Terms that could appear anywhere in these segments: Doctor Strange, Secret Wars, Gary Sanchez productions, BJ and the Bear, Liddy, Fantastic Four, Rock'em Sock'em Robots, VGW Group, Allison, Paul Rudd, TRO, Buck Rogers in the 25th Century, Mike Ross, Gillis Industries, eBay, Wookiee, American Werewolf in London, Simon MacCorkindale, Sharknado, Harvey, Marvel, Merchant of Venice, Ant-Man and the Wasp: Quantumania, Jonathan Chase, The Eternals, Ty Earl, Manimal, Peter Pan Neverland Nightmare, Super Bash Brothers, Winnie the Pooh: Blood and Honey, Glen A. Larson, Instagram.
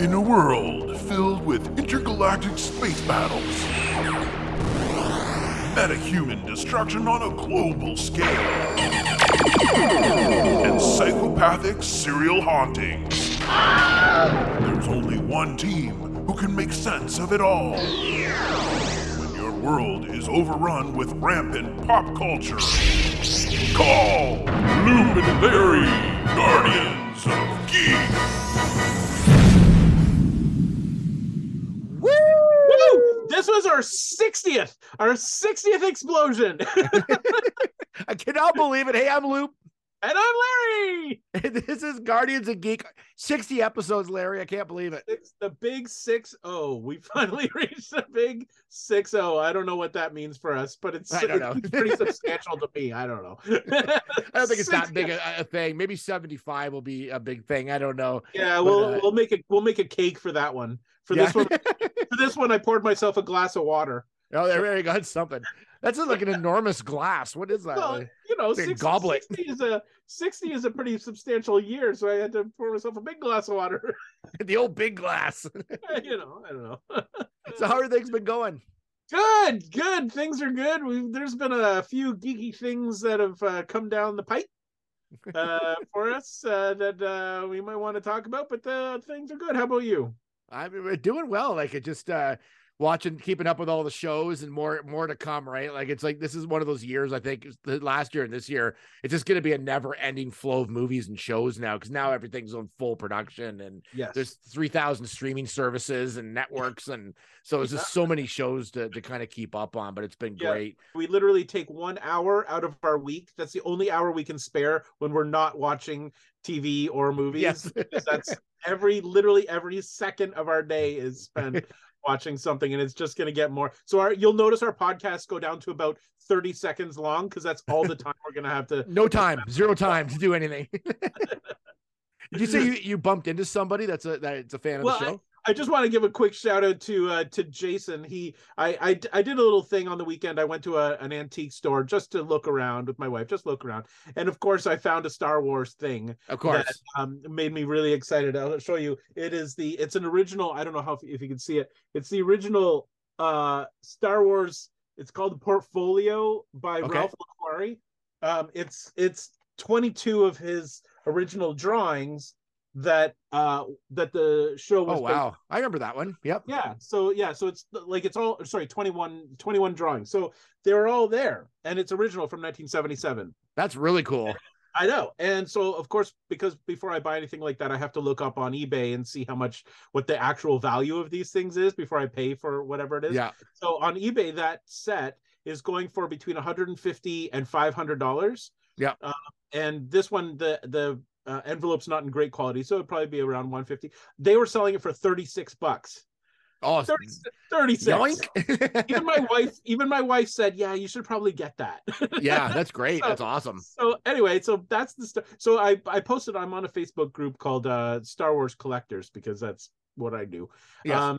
In a world filled with intergalactic space battles, metahuman destruction on a global scale, and psychopathic serial hauntings, there's only one team who can make sense of it all. When your world is overrun with rampant pop culture, call Luminary Guardians of Geek. This was our 60th, explosion. I cannot believe it. Hey, I'm Luke. And I'm Larry. And this is Guardians of Geek. 60 episodes, Larry. I can't believe it. It's the big 6-0. We finally reached the big 6-0. I don't know what that means for us, but it's pretty substantial to me. I don't know. I don't think it's that big a thing. Maybe 75 will be a big thing. I don't know. Yeah, we'll make a cake for that one. For this one, I poured myself a glass of water. Oh, there you go. That's something. That's like an enormous glass. What is that? Well, you know, 60 is a pretty substantial year, so I had to pour myself a big glass of water. The old big glass. You know, I don't know. So how are things been going? Good. Things are good. There's been a few geeky things that have come down the pipe for us that we might want to talk about, but things are good. How about you? I'm doing well. Like it just watching, keeping up with all the shows and more to come, right? Like it's like this is one of those years. I think last year and this year, it's just going to be a never-ending flow of movies and shows now because now everything's on full production and there's 3,000 streaming services and networks, and so it's just so many shows to kind of keep up on. But it's been great. We literally take 1 hour out of our week. That's the only hour we can spare when we're not watching TV or movies. Yes. That's literally every second of our day is spent watching something, and it's just going to get more. So you'll notice our podcasts go down to about 30 seconds long because that's all the time we're going to have to. No time, zero time to do anything. Did you say you bumped into somebody that's a fan of the show? I just want to give a quick shout out to Jason. I did a little thing on the weekend. I went to an antique store just to look around with my wife, and of course I found a Star Wars thing. Of course, that, made me really excited. I'll show you. It's an original. I don't know if you can see it. It's the original Star Wars. It's called the Portfolio by Ralph McQuarrie. It's 22 of his original drawings that the show was based on. I remember that one. Yep. Yeah. So it's like it's all 21 drawings. So they were all there, and it's original from 1977. That's really cool. And I know. And so of course, because before I buy anything like that, I have to look up on eBay and see what the actual value of these things is before I pay for whatever it is. Yeah. So on eBay, that set is going for between $150 and $500. Yeah. And this one, the envelope's not in great quality, so it'd probably be around $150. They were selling it for $36. Oh, 36. Even my wife said, "Yeah, you should probably get that." Yeah, that's great. That's awesome. So anyway, that's the stuff. So I posted. I'm on a Facebook group called Star Wars Collectors because that's what I do. Yes.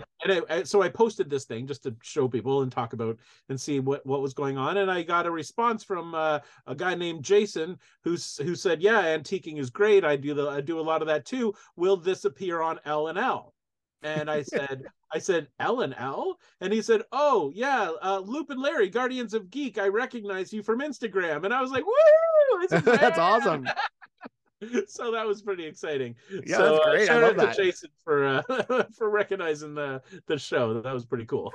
So I posted this thing just to show people and talk about and see what was going on, and I got a response from a guy named Jason who said, "Yeah, antiquing is great. I do a lot of that too. Will this appear on L&L?" And I said, L&L? And he said, "Oh yeah, Loop and Larry, Guardians of Geek. I recognize you from Instagram." And I was like, "Woo! That's awesome." So that was pretty exciting. Yeah, so, that's great. Shout out to Jason for recognizing the show. That was pretty cool.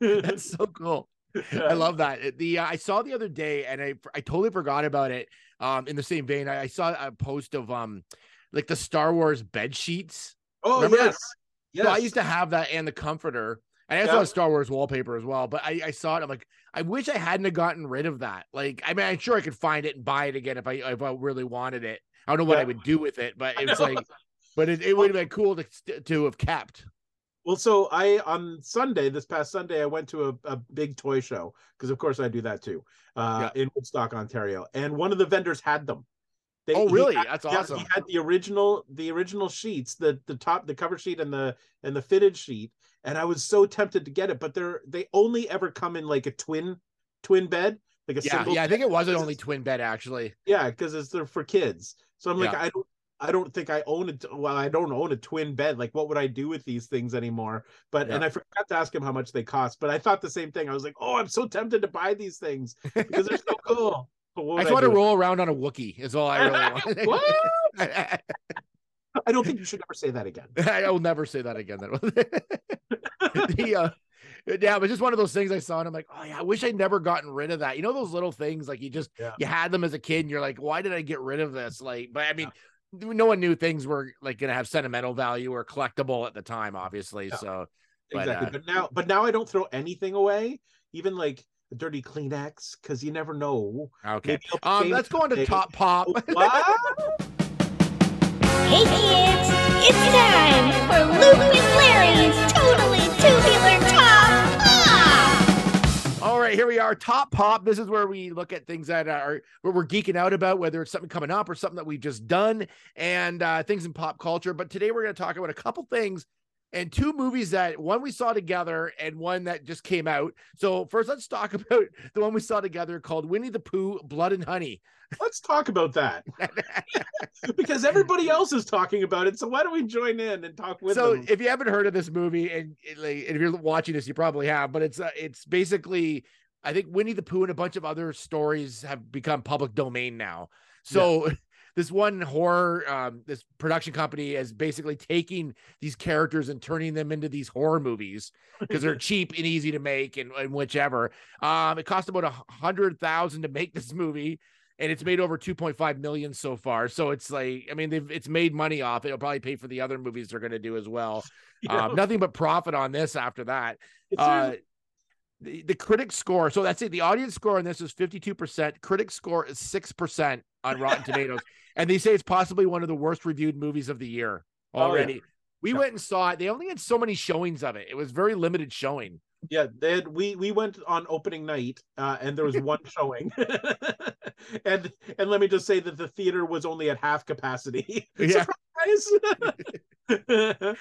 That's so cool. I love that. I saw the other day, and I totally forgot about it. In the same vein, I saw a post of like the Star Wars bed sheets. Oh, remember yes. Yes. So I used to have that and the comforter. And I saw Star Wars wallpaper as well, but I saw it. I'm like, I wish I hadn't have gotten rid of that. Like, I mean, I'm sure I could find it and buy it again if I really wanted it. I don't know what I would do with it, but it's like, but it would have been cool to have kept. Well, so this past Sunday, I went to a big toy show because, of course, I do that too in Woodstock, Ontario, and one of the vendors had them. Really? That's awesome. He had the original sheets, the cover sheet and the fitted sheet. And I was so tempted to get it, but they only ever come in like a twin bed, like a single. Yeah, I think it was an only twin bed actually. Yeah, because they're for kids. So I'm like, I don't I don't think I own it. Well, I don't own a twin bed. Like, what would I do with these things anymore? But, yeah. And I forgot to ask him how much they cost, but I thought the same thing. I was like, oh, I'm so tempted to buy these things because they're so cool. I just want to roll around on a Wookiee is all I really want. What? I don't think you should ever say that again. I will never say that again. Yeah, it was just one of those things I saw, and I'm like, oh yeah, I wish I'd never gotten rid of that. You know, those little things, like you just, you had them as a kid and you're like, why did I get rid of this? Like, but I mean, no one knew things were like going to have sentimental value or collectible at the time, obviously. So exactly. But now I don't throw anything away, even like a dirty Kleenex, because you never know. Okay. Let's go on to Top Pop. Hey kids, it's time for Luke and Larry's Totally Tubular Top Pop! All right, here we are, Top Pop. This is where we look at things that are, where we're geeking out about, whether it's something coming up or something that we've just done, and things in pop culture. But today we're going to talk about a couple things and two movies that, one we saw together and one that just came out. So first, let's talk about the one we saw together called Winnie the Pooh: Blood and Honey. Let's talk about that because everybody else is talking about it. So why don't we join in and talk with them? So if you haven't heard of this movie, and if you're watching this, you probably have, but it's basically, I think Winnie the Pooh and a bunch of other stories have become public domain now. So this one horror, this production company is basically taking these characters and turning them into these horror movies because they're cheap and easy to make and whichever. It cost about $100,000 to make this movie, and it's made over 2.5 million so far. So it's like, I mean, it's made money off. It'll probably pay for the other movies they're going to do as well. Nothing but profit on this after that. The critic score. So that's it. The audience score on this is 52%. Critic score is 6% on Rotten Tomatoes. And they say it's possibly one of the worst reviewed movies of the year already. Oh, yeah. We went and saw it. They only had so many showings of it. It was very limited showing. Yeah, they had, we went on opening night and there was one showing. and let me just say that the theater was only at half capacity. Yeah. Surprise!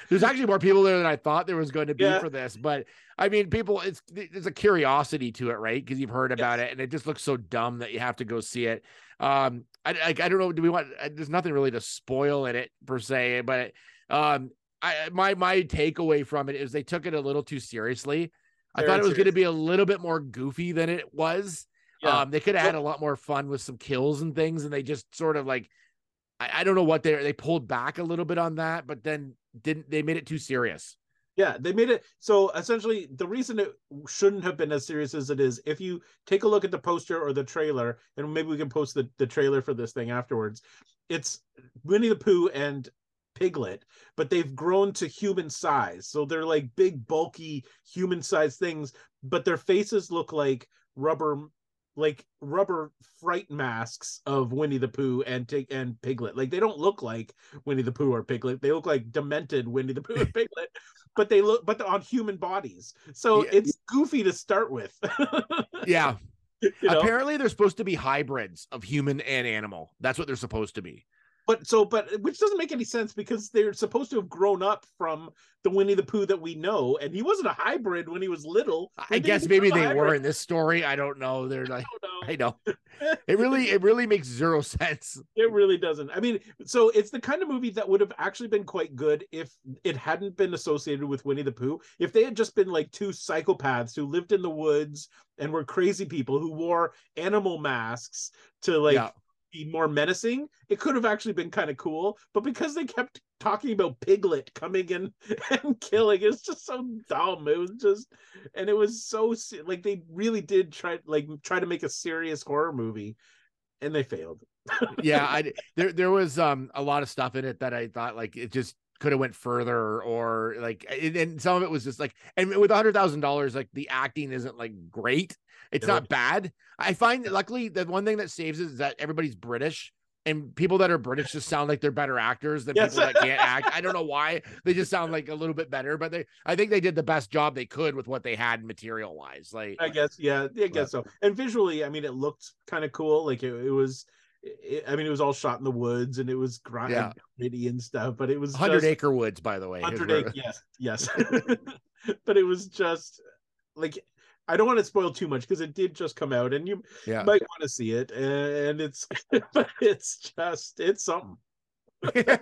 There's actually more people there than I thought there was going to be for this, but I mean, people, there's a curiosity to it, right? Because you've heard about it, and it just looks so dumb that you have to go see it. I don't know. Do we want? There's nothing really to spoil in it per se, but my takeaway from it is they took it a little too seriously. I thought it was going to be a little bit more goofy than it was. Yeah. They could have had a lot more fun with some kills and things, and they just sort of like, I don't know what they pulled back a little bit on that, but then they made it too serious. Yeah, they made it. So essentially the reason it shouldn't have been as serious as it is, if you take a look at the poster or the trailer, and maybe we can post the trailer for this thing afterwards, it's Winnie the Pooh and Piglet, but they've grown to human size. So they're like big, bulky, human-sized things, but their faces look like rubber fright masks of Winnie the Pooh and Piglet. Like, they don't look like Winnie the Pooh or Piglet. They look like demented Winnie the Pooh and Piglet, but they're on human bodies. So it's goofy to start with. Yeah. You know? Apparently they're supposed to be hybrids of human and animal. That's what they're supposed to be. But which doesn't make any sense because they're supposed to have grown up from the Winnie the Pooh that we know, and he wasn't a hybrid when he was little. I guess maybe they were in this story. I don't know. They're like, I know. It really makes zero sense. It really doesn't. I mean, so it's the kind of movie that would have actually been quite good if it hadn't been associated with Winnie the Pooh. If they had just been like two psychopaths who lived in the woods and were crazy people who wore animal masks to like. Yeah. Be more menacing, it could have actually been kind of cool, but because they kept talking about Piglet coming in and killing, it's just so dumb. It was just, and it was so like they really did try to make a serious horror movie, and they failed. Yeah, there was a lot of stuff in it that I thought like it just could have went further, or like, and some of it was just like, and with $100,000, like the acting isn't like great. It's not bad. I find that luckily the one thing that saves it is that everybody's British, and people that are British just sound like they're better actors than people that can't act. I don't know why, they just sound like a little bit better, but I think they did the best job they could with what they had material wise. Like, I guess, yeah, I guess so. And visually, I mean, it looked kind of cool. Like it was, it was all shot in the woods, and it was gritty and stuff, but it was 100-acre woods, by the way. 100-acre, yes. But it was just like, I don't want to spoil too much because it did just come out, and you might want to see it. And it's, but it's just, it's something. Like,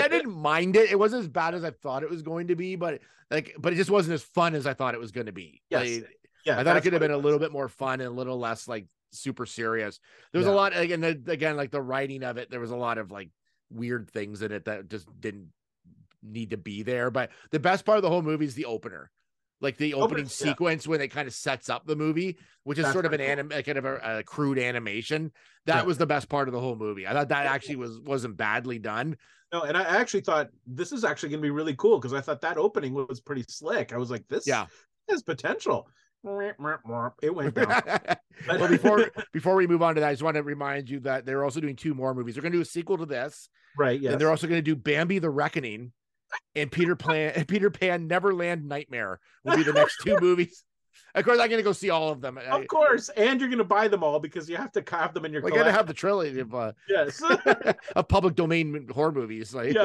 I didn't mind it. It wasn't as bad as I thought it was going to be, but it just wasn't as fun as I thought it was going to be. Yes. Like, yeah, I thought it could have been a little bit more fun and a little less like super serious. There was a lot, and again, like the writing of it, there was a lot of like weird things in it that just didn't need to be there. But the best part of the whole movie is the opener. Like the opening sequence when it kind of sets up the movie, which is sort of an kind of a crude animation. That was the best part of the whole movie. I thought that actually wasn't badly done. No, and I actually thought this is actually going to be really cool, because I thought that opening was pretty slick. I was like, this has potential. It went down. Well, before we move on to that, I just want to remind you that they're also doing two more movies. They're going to do a sequel to this, right? Yeah, and they're also going to do Bambi: The Reckoning and Peter Pan Neverland Nightmare will be the next two movies. Of course, I'm going to go see all of them. Of course, and you're going to buy them all because you have to have them in your. We're going to have the trilogy of of public domain horror movies. Like,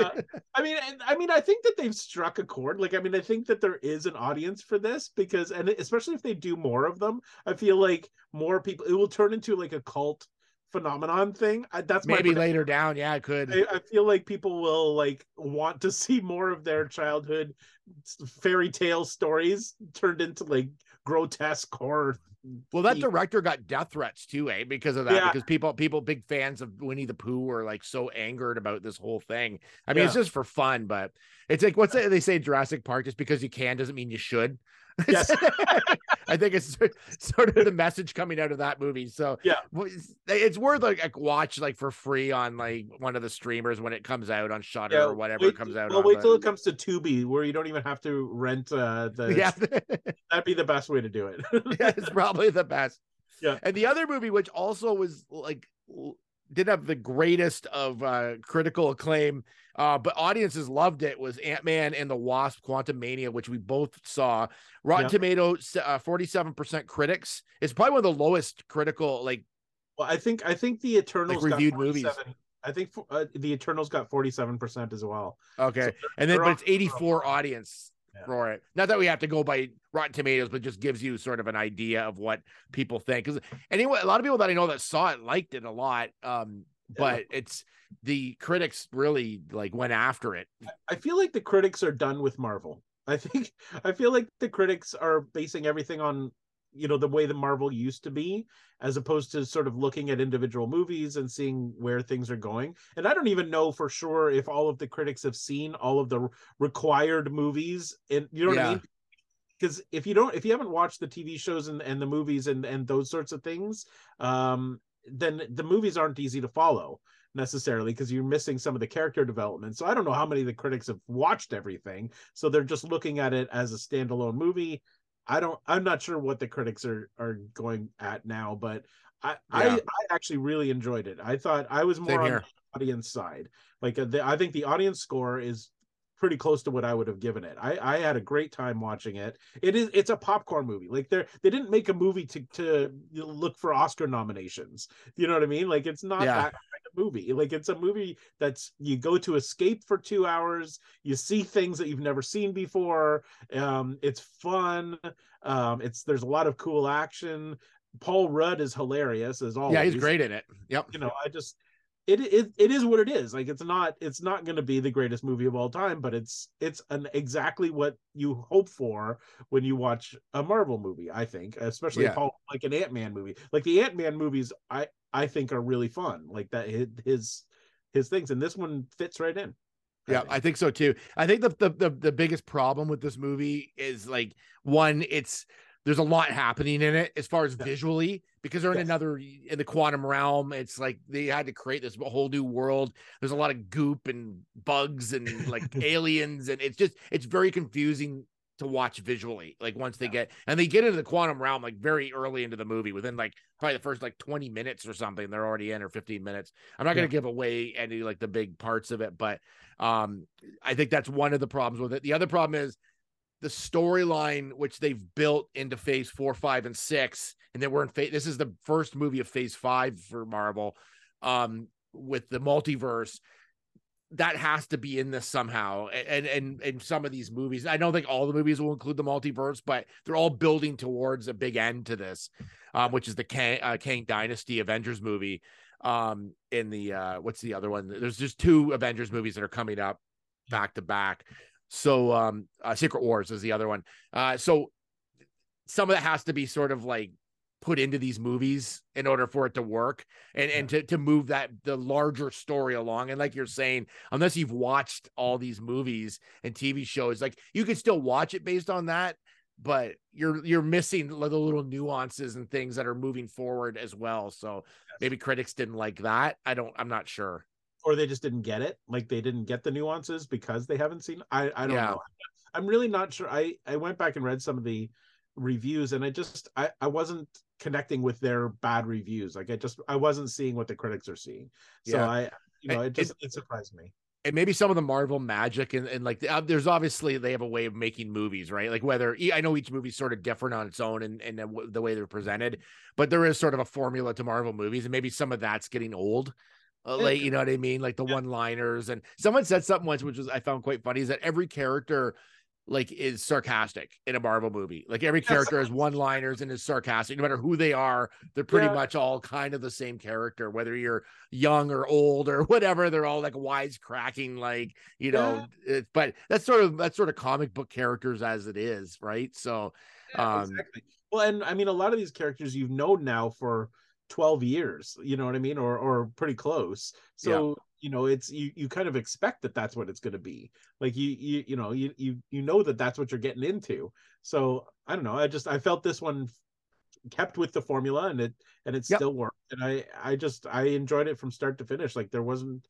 I mean, I think that they've struck a chord. Like, I mean, I think that there is an audience for this because, and especially if they do more of them, I feel like more people. It will turn into like a cult phenomenon thing. That's maybe later down. Yeah, it could. I feel like people will like want to see more of their childhood fairy tale stories turned into like grotesque horror. Well, that director got death threats too, because of that. Yeah. Because people, big fans of Winnie the Pooh, were like so angered about this whole thing. I mean, it's just for fun, but it's like what's they say Jurassic Park, just because you can doesn't mean you should. Yes. I think it's sort of the message coming out of that movie. So it's worth like watch like for free on like one of the streamers when it comes out on Shudder or whatever it comes out. Well, wait till it comes to Tubi, where you don't even have to rent That'd be the best way to do it. Yeah, it's probably the best. Yeah. And the other movie, which also was like didn't have the greatest of critical acclaim, but audiences loved it, was Ant-Man and the Wasp: Quantumania, which we both saw. Rotten Tomatoes, 47% critics. It's probably one of the lowest critical, like. Well, I think the Eternals like reviewed movies. I think the Eternals got 47% as well. Okay, so and then but it's 84 audience for it. Not that we have to go by Rotten Tomatoes, but just gives you sort of an idea of what people think. Because anyway, a lot of people that I know that saw it liked it a lot. But it's the critics really like went after it. I feel like the critics are done with Marvel. I feel like the critics are basing everything on, you know, the way the Marvel used to be, as opposed to sort of looking at individual movies and seeing where things are going. And I don't even know for sure if all of the critics have seen all of the required movies, and you know what I mean? Because if you haven't watched the TV shows and the movies and those sorts of things, then the movies aren't easy to follow necessarily, because you're missing some of the character development. So I don't know how many of the critics have watched everything. So they're just looking at it as a standalone movie. I'm not sure what the critics are going at now, but I actually really enjoyed it. I thought I was more on the audience side. Like I think the audience score is pretty close to what I would have given it. I had a great time watching it. It's a popcorn movie. Like they didn't make a movie to look for Oscar nominations. You know what I mean? Like it's not that kind of movie. Like it's a movie that's you go to escape for 2 hours. You see things that you've never seen before. It's fun. There's a lot of cool action. Paul Rudd is hilarious as always. Yeah, he's great in it. Yep. You know, it is what it is. Like it's not going to be the greatest movie of all time, but it's an exactly what you hope for when you watch a Marvel movie. I think, especially like an Ant-Man movie. Like the Ant-Man movies, I think are really fun. Like that his things, and this one fits right in. Yeah, I think so too. I think the biggest problem with this movie is like one, there's a lot happening in it as far as visually, because they're in in the quantum realm. It's like they had to create this whole new world. There's a lot of goop and bugs and like aliens. And it's very confusing to watch visually. Like once they get into the quantum realm, like very early into the movie, within like probably the first like 20 minutes or something, they're already in, or 15 minutes. I'm not going to give away any, like the big parts of it, but I think that's one of the problems with it. The other problem is, the storyline, which they've built into phase 4, 5, and 6, and then we're in this is the first movie of phase 5 for Marvel, with the multiverse. That has to be in this somehow. And some of these movies, I don't think all the movies will include the multiverse, but they're all building towards a big end to this, which is the Kang Dynasty Avengers movie. in the what's the other one? There's just two Avengers movies that are coming up back to back. So Secret Wars is the other one. So some of that has to be sort of like put into these movies in order for it to work and to move that the larger story along. And like you're saying, unless you've watched all these movies and TV shows, like you could still watch it based on that, but you're missing the little nuances and things that are moving forward as well. So maybe critics didn't like that. I'm not sure. Or they just didn't get it. Like they didn't get the nuances because they haven't seen, I don't know. I'm really not sure. I went back and read some of the reviews and I wasn't connecting with their bad reviews. Like I wasn't seeing what the critics are seeing. So it surprised me. And maybe some of the Marvel magic and like there's obviously they have a way of making movies, right? Like whether I know each movie's sort of different on its own and the way they're presented, but there is sort of a formula to Marvel movies, and maybe some of that's getting old. Like, you know what I mean? Like the one-liners, and someone said something once, which was I found quite funny, is that every character like is sarcastic in a Marvel movie. Like every character has one-liners and is sarcastic. No matter who they are, they're pretty much all kind of the same character, whether you're young or old or whatever. They're all like wisecracking, like, you know, but that's sort of comic book characters as it is, right? So exactly. Well, and I mean a lot of these characters you've known now for 12 years, you know what I mean, or pretty close. So you know, it's you kind of expect that that's what it's going to be like. You know that that's what you're getting into. So I don't know, I felt this one kept with the formula and it still worked, and I enjoyed it from start to finish. Like there wasn't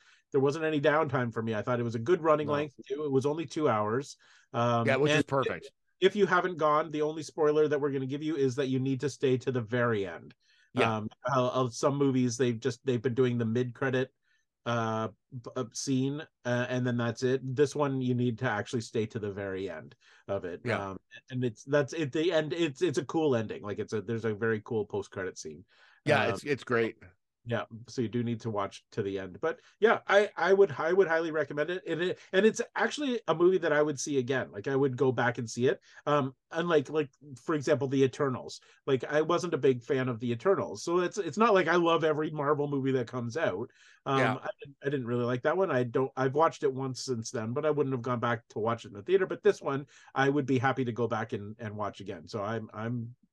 any downtime for me. I thought it was a good running length too. It was only 2 hours, which is perfect. If you haven't gone, the only spoiler that we're going to give you is that you need to stay to the very end. Of some movies, they've been doing the mid-credit scene, and then that's it. This one, you need to actually stay to the very end of it. And that's at the end. It's a cool ending. Like there's a very cool post-credit scene. It's great. So you do need to watch to the end. But I would highly recommend it. And it's actually a movie that I would see again. Like I would go back and see it. Unlike for example, The Eternals. Like I wasn't a big fan of The Eternals. So it's not like I love every Marvel movie that comes out. I didn't really like that one. I've watched it once since then, but I wouldn't have gone back to watch it in the theater. But this one I would be happy to go back and watch again. So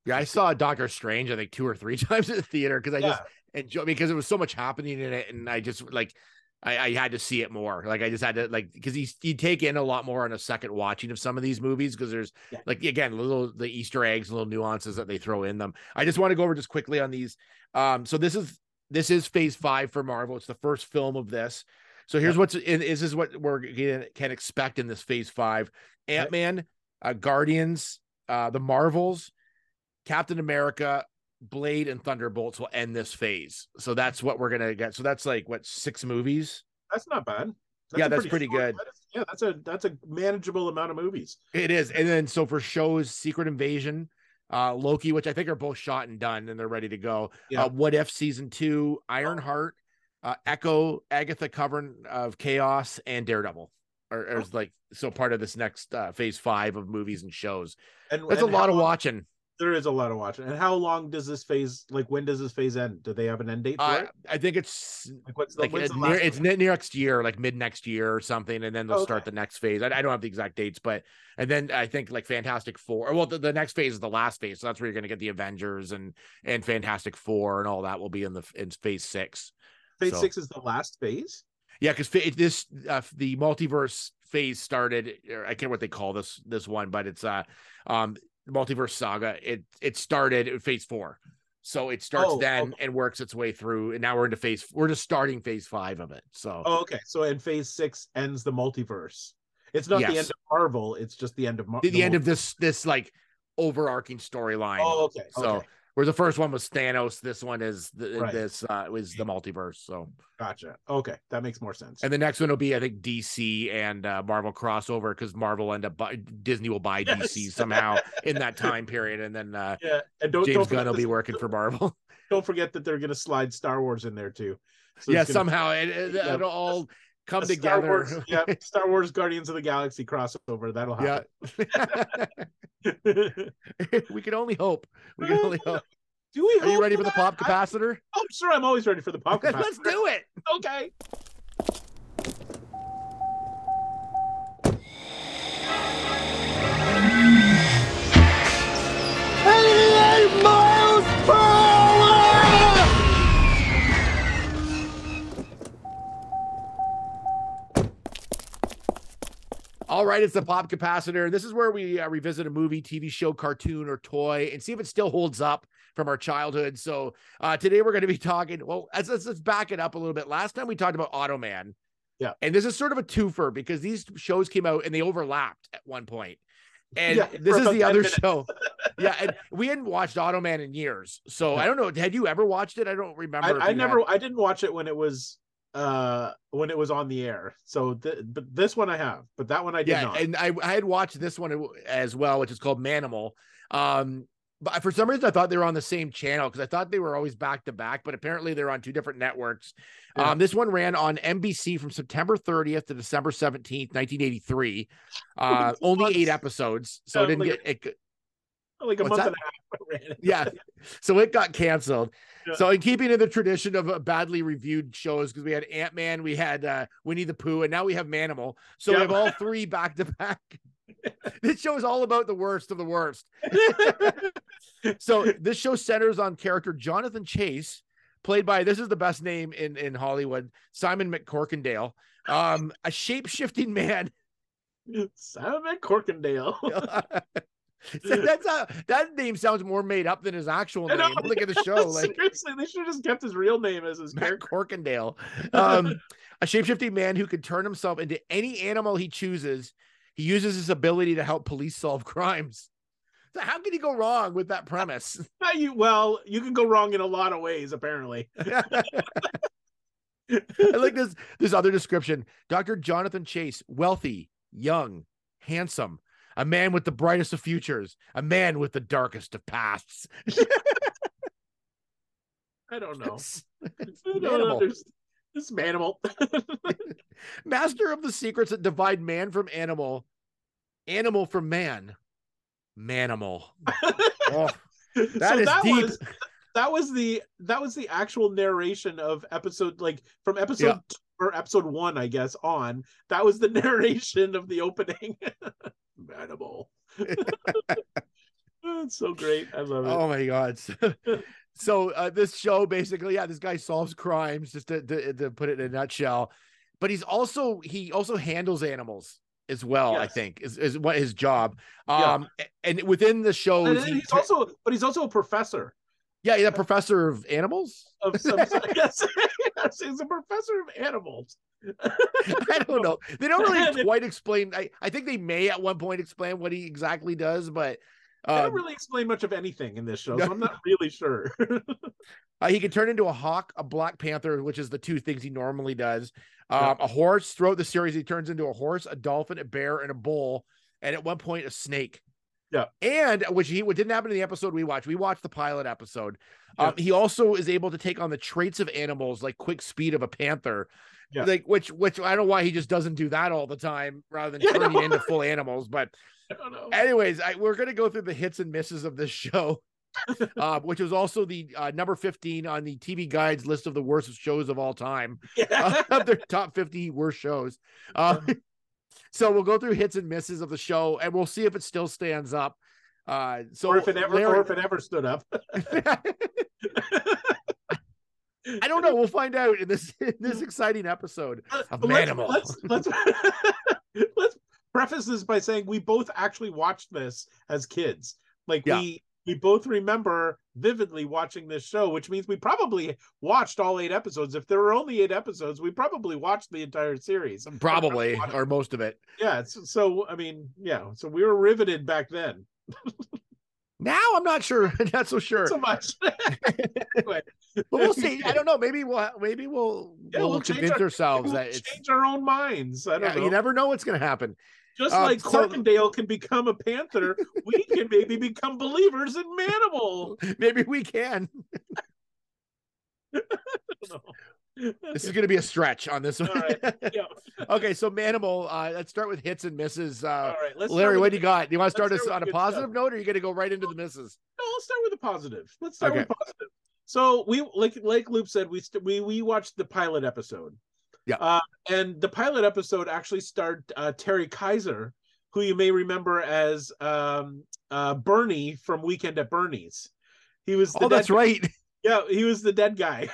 I saw Doctor Strange I think 2 or 3 times at the theater because I just enjoy, because there was so much happening in it, and I just like I had to see it more. Like I just had to, like, because you take in a lot more on a second watching of some of these movies, because there's like, again, the Easter eggs and little nuances that they throw in them. I just want to go over just quickly on these. So this is phase 5 for Marvel. It's the first film of this. So here's what's in, this is what we can expect in this phase 5: Ant-Man, Guardians, the Marvels, Captain America, Blade, and Thunderbolts will end this phase. So that's what we're gonna get. So that's like what, 6 movies? That's not bad. That's pretty good. Yeah, that's a manageable amount of movies. It is. And then so for shows, Secret Invasion, Loki, which I think are both shot and done, and they're ready to go. What If Season 2, Ironheart, Echo, Agatha Cavern of Chaos, and Daredevil. Or like, so part of this next phase 5 of movies and shows. And that's a lot of watching. There is a lot of watching. And how long does this phase, like, when does this phase end? Do they have an end date for it? I think it's like, next year, like mid next year or something. And then they'll start the next phase. I don't have the exact dates, but, and then I think like Fantastic Four, well, the next phase is the last phase. So that's where you're going to get the Avengers and Fantastic Four and all that will be in phase 6. Phase 6 is the last phase. Yeah. Cause this, the multiverse phase started, or I can't remember what they call this one, but it's, Multiverse saga. It started in phase 4, so it starts and works its way through. And now we're into we're just starting phase 5 of it. So so in phase 6 ends the multiverse. It's not the end of Marvel. It's just the end of the end of this like overarching storyline. So where the first one was Thanos, this one is was the multiverse. So gotcha. Okay, that makes more sense. And the next one will be, I think, DC and Marvel crossover, because Marvel Disney will buy DC somehow in that time period, and then and James Gunn will be working for Marvel. Don't forget that they're going to slide Star Wars in there too. So somehow it'll all come together. Star Wars Guardians of the Galaxy crossover, that'll happen. We can only hope. Are you ready for the pop capacitor? Oh, sure. I'm always ready for the pop capacitor. Let's do it. Okay. All right, it's the pop capacitor. This is where we revisit a movie, TV show, cartoon, or toy and see if it still holds up from our childhood. So today we're going to be talking, well, let's back it up a little bit. Last time we talked about Auto Man. Yeah. And this is sort of a twofer because these shows came out and they overlapped at one point. And yeah, this is the other show. Yeah. And we hadn't watched Auto Man in years. So I don't know. Had you ever watched it? I don't remember. I didn't watch it when it was on the air, so but this one I have, but that one I did not. And I had watched this one as well, which is called Manimal. But for some reason I thought they were on the same channel because I thought they were always back to back, but apparently they're on two different networks. Yeah. This one ran on NBC from September 30th to December 17th, 1983. Only 8 episodes, so it didn't get it. Like a month and a half. Yeah. So it got canceled. Yeah. So in keeping in the tradition of badly reviewed shows, because we had Ant-Man, we had Winnie the Pooh, and now we have Manimal. So we have all three back to back. This show is all about the worst of the worst. So this show centers on character Jonathan Chase, played by, this is the best name in Hollywood, Simon MacCorkindale, a shape-shifting man. Simon McCorkindale. That's that name sounds more made up than his actual name. Look at the show. Like, seriously, they should have just kept his real name as his character. Corkindale, a shapeshifting man who can turn himself into any animal he chooses. He uses his ability to help police solve crimes. So how can you go wrong with that premise? Well, you can go wrong in a lot of ways, apparently. I like this other description. Dr. Jonathan Chase, wealthy, young, handsome. A man with the brightest of futures, a man with the darkest of pasts. I don't know. This Manimal. Master of the secrets that divide man from animal, animal from man, Manimal. Oh, that is deep. That was the actual narration of episode, like from episode two, or episode 1, I guess, on. That was the narration of the opening. Manimal. It's so great. I love it. Oh my god. So this show basically, this guy solves crimes, just to put it in a nutshell. But he also handles animals as well, I think, is what his job. And within the show, he's also a professor. Yeah, he's a professor of animals. Of some sort. Yes, he's a professor of animals. I don't know. They don't really quite explain. I think they may at one point explain what he exactly does, but they don't really explain much of anything in this show, so I'm not really sure. He can turn into a hawk, a black panther, which is the two things he normally does. A horse. Throughout the series, he turns into a horse, a dolphin, a bear, and a bull, and at one point a snake. Yeah, and which didn't happen in the episode we watched. We watched the pilot episode. He also is able to take on the traits of animals, like quick speed of a panther, like which I don't know why he just doesn't do that all the time rather than turning into full animals. But anyways, we're gonna go through the hits and misses of this show, which was also the number 15 on the TV Guide's list of the worst shows of all time, of their top 50 worst shows. So we'll go through hits and misses of the show, and we'll see if it still stands up. Or if it ever stood up. I don't know. We'll find out in this exciting episode of Manimal. Let's preface this by saying we both actually watched this as kids. Like we both remember vividly watching this show, which means we probably watched all 8 episodes. If there were only 8 episodes, we probably watched the entire series. Probably, or most of it. Yeah. So, I mean, so we were riveted back then. Now I'm not sure. Not so sure. Not so much. Anyway. But we'll see. I don't know. Maybe we'll convince ourselves that it's... change our own minds. I don't know. You never know what's going to happen. Just like Corkindale can become a panther, we can maybe become believers in Manimal. Maybe we can. This is going to be a stretch on this one. All right. Yeah. Okay, so Manimal, let's start with hits and misses. All right, let's Larry, what do you got? Do you want to start us on a positive note, or are you going to go right into the misses? No, I'll start with a positive. Let's start with positive. So we, like Loop said, we watched the pilot episode. Yeah. And the pilot episode actually starred Terry Kiser, who you may remember as Bernie from Weekend at Bernie's. He was the right. Yeah, he was the dead guy,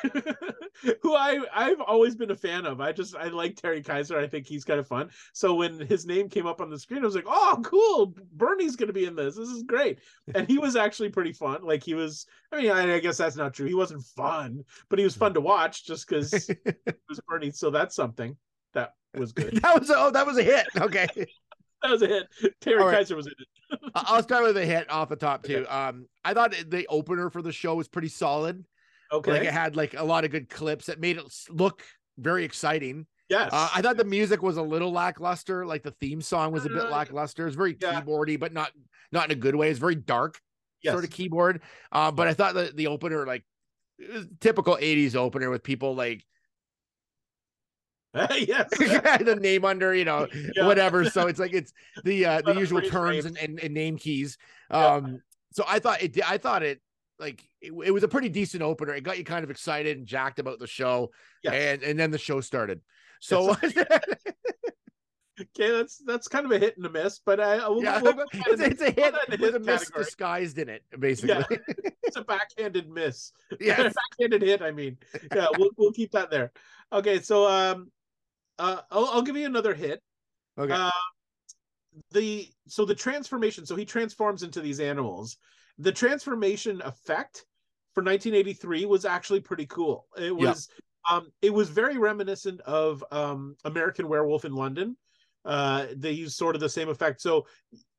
who I've always been a fan of. I like Terry Kiser. I think he's kind of fun. So when his name came up on the screen, I was like, oh, cool. Bernie's going to be in this. This is great. And he was actually pretty fun. Like he was, I mean, I guess that's not true. He wasn't fun, but he was fun to watch just because it was Bernie. So that's something that was good. That was a hit. Okay. That was a hit. Terry Kiser was in it. I'll start with a hit off the top too. I thought the opener for the show was pretty solid. Okay, like it had like a lot of good clips that made it look very exciting. Yes, I thought the music was a little lackluster. Like the theme song was a bit lackluster. It's very keyboardy, but not in a good way. It's very dark sort of keyboard. But I thought the opener, like it was a typical '80s opener with people like. Yes, the name under, you know, whatever. So it's like it's the usual terms and name keys. So I thought it was a pretty decent opener. It got you kind of excited and jacked about the show, and then the show started. So okay, that's kind of a hit and a miss, but it's a hit with a miss disguised in it, basically. Yeah. It's a backhanded miss. Yeah, backhanded hit. I mean, yeah, we'll keep that there. Okay, so I'll give you another hit. Okay. The transformation. So he transforms into these animals. The transformation effect for 1983 was actually pretty cool. It was it was very reminiscent of American Werewolf in London. They used sort of the same effect. So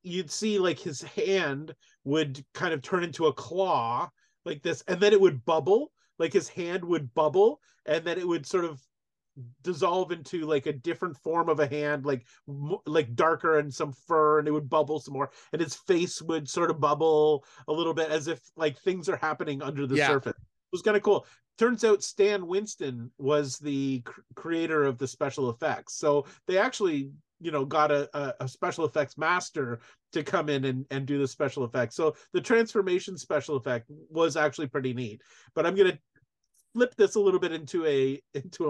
you'd see like his hand would kind of turn into a claw like this, and then it would bubble. Like his hand would bubble, and then it would sort of dissolve into like a different form of a hand, like darker and some fur, and it would bubble some more, and his face would sort of bubble a little bit as if like things are happening under the surface. It was kind of cool. Turns out Stan Winston was the creator of the special effects, so they actually, you know, got a special effects master to come in and do the special effects. So the transformation special effect was actually pretty neat. But I'm gonna flip this a little bit into a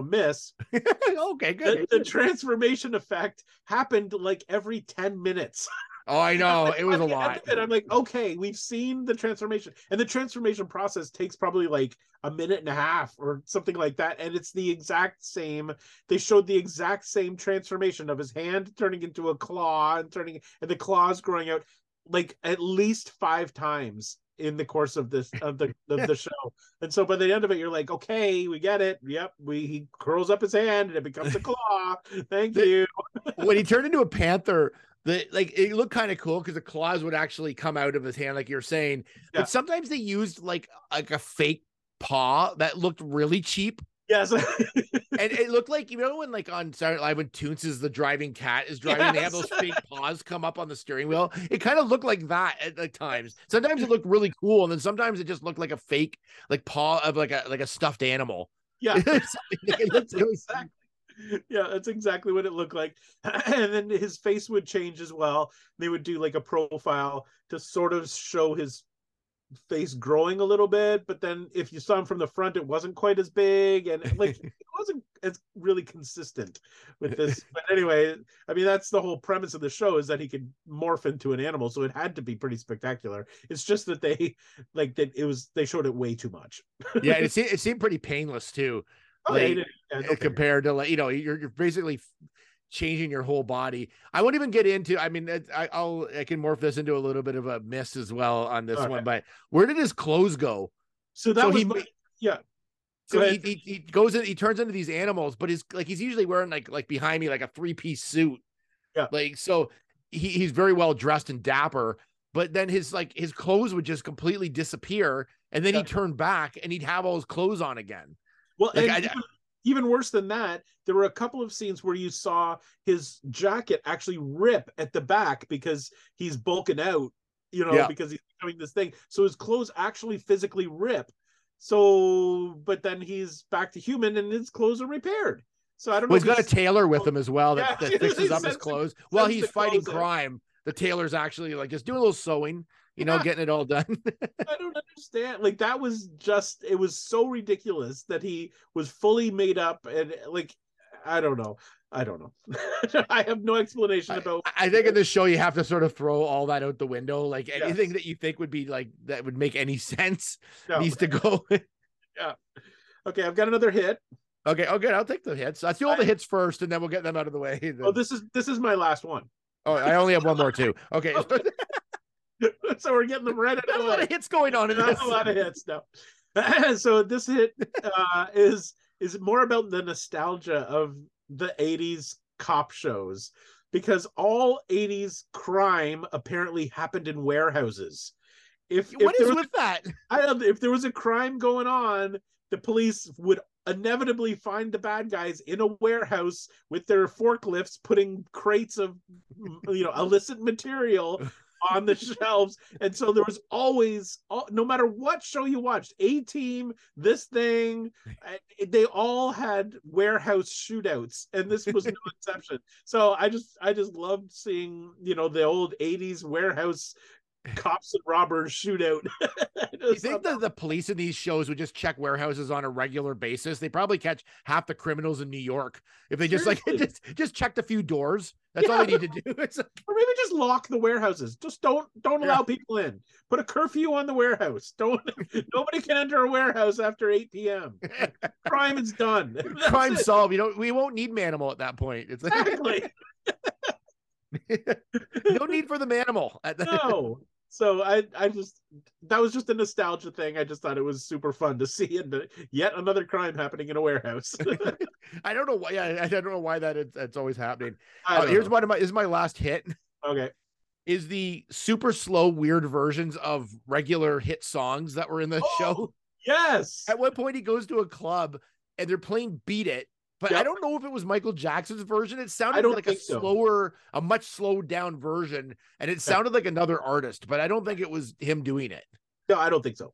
miss. Okay, good. The transformation effect happened like every 10 minutes. Oh, I know. It was a lot. And I'm like, okay, we've seen the transformation. And the transformation process takes probably like a minute and a half or something like that. And it's the exact same. They showed the exact same transformation of his hand turning into a claw and the claws growing out like at least 5 times in the course of the show. And so by the end of it, you're like, okay, we get it. Yep. He curls up his hand and it becomes a claw. Thank you. When he turned into a panther, it looked kind of cool because the claws would actually come out of his hand, like you're saying. Yeah. But sometimes they used like a fake paw that looked really cheap. Yes. And it looked like, you know, when like on Saturday Night Live, when Toonces is the driving cat is driving, they have those fake paws come up on the steering wheel. It kind of looked like that at times. Sometimes it looked really cool, and then sometimes it just looked like a fake like paw of like a stuffed animal. Yeah. Exactly. Yeah, that's exactly what it looked like. And then his face would change as well. They would do like a profile to sort of show his face growing a little bit, but then if you saw him from the front, it wasn't quite as big, and like it wasn't as really consistent with this. But anyway, I mean, that's the whole premise of the show, is that he could morph into an animal, so it had to be pretty spectacular. It's just that they showed it way too much. Yeah, and it seemed pretty painless too. Oh, like, compared to like, you know, you're basically changing your whole body. I won't even get into, I mean, I can morph this into a little bit of a miss as well on this one, but where did his clothes go? So that he goes in, he turns into these animals, but he's usually wearing like behind me, like a 3-piece suit. Yeah. Like, so he's very well dressed and dapper, but then his clothes would just completely disappear. And then he'd turn back and he'd have all his clothes on again. Well, like, even worse than that, there were a couple of scenes where you saw his jacket actually rip at the back because he's bulking out, you know, because he's doing this thing. So his clothes actually physically rip. So, but then he's back to human and his clothes are repaired. So I don't know. Well, he's got a tailor with him as well that fixes up his clothes while he's fighting crime. The tailor's actually like just doing a little sewing, you know, getting it all done. I don't understand. Like, that was just, it was so ridiculous that he was fully made up and like, I don't know. I have no explanation about. I think in this show you have to sort of throw all that out the window. Like anything that you think would be like that would make any sense needs to go. Yeah. Okay, I've got another hit. Okay. Oh, good. I'll take the hits. I see all the hits first, and then we'll get them out of the way. Oh, this is my last one. Oh, I only have one more too. Okay. So we're getting them right out of the way. Not a lot of hits going on in this. Not a lot of hits now. So this hit is more about the nostalgia of the 80s cop shows, because all 80s crime apparently happened in warehouses. If there was a crime going on, the police would inevitably find the bad guys in a warehouse with their forklifts putting crates of illicit material on the shelves. And so there was always, no matter what show you watched, A-Team, this thing, they all had warehouse shootouts, and this was no exception. So I just loved seeing the old 80s warehouse cops and robbers shootout. You think that the police in these shows would just check warehouses on a regular basis? They probably catch half the criminals in New York if they just just checked a few doors. That's all they need to do. Or maybe just lock the warehouses. Just don't allow people in. Put a curfew on the warehouse. Nobody can enter a warehouse after 8 p.m. Crime is done. Crime solved. We won't need Manimal at that point. It's exactly. No need for the Manimal. No. So that was just a nostalgia thing. I just thought it was super fun to see, and yet another crime happening in a warehouse. I don't know why. I don't know why that's always happening. Here's one of my. This is my last hit. Okay. Is the super slow, weird versions of regular hit songs that were in the show? Yes. At one point, he goes to a club and they're playing "Beat It," but I don't know if it was Michael Jackson's version. It sounded like a slower, a much slowed down version. And it sounded like another artist, but I don't think it was him doing it. No, I don't think so.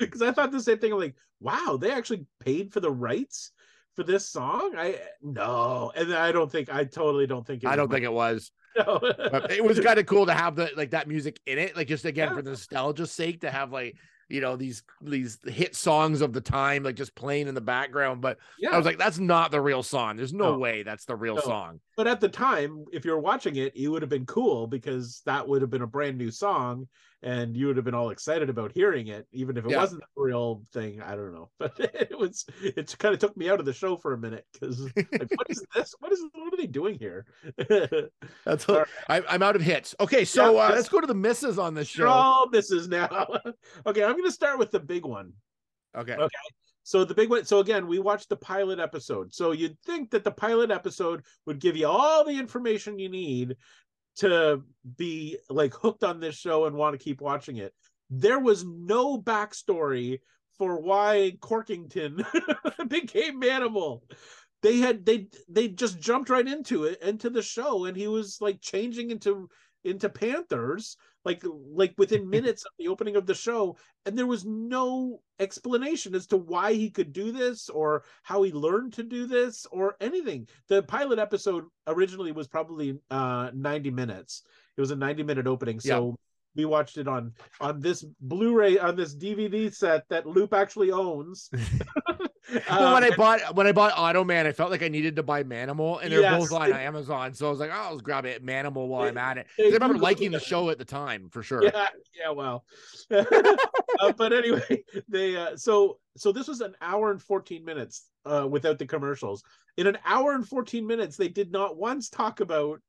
Because I thought the same thing. I'm like, wow, they actually paid for the rights for this song? And I don't think it was. No. But it was kind of cool to have that music in it. Like, just again, for nostalgia's sake, to have these hit songs of the time, like just playing in the background. But I was like, that's not the real song. There's no way that's the real song. But at the time, if you're watching it, it would have been cool, because that would have been a brand new song and you would have been all excited about hearing it, even if it wasn't the real thing. I don't know. But it kind of took me out of the show for a minute, because like, what is this? What are they doing here? That's all. I'm out of hits. Okay. So let's go to the misses on this show. They're all misses now. Okay. I'm going to start with the big one. Okay. So the big one. So again, we watched the pilot episode. So you'd think that the pilot episode would give you all the information you need to be like hooked on this show and want to keep watching it. There was no backstory for why Corkington became Manimal. They just jumped right into the show, and he was like changing into panthers like within minutes of the opening of the show, and there was no explanation as to why he could do this or how he learned to do this or anything. The pilot episode originally was probably 90 minutes. It was a 90-minute opening, so we watched it on this Blu-ray, on this DVD set that Loop actually owns. Well, when I bought Auto Man, I felt like I needed to buy Manimal, and they're both on Amazon. So I was like, "Oh, let's grab it, Manimal, while I'm at it." I remember liking the show at the time for sure. Yeah, well, but anyway, they so this was an hour and 14 minutes without the commercials. In an hour and 14 minutes, they did not once talk about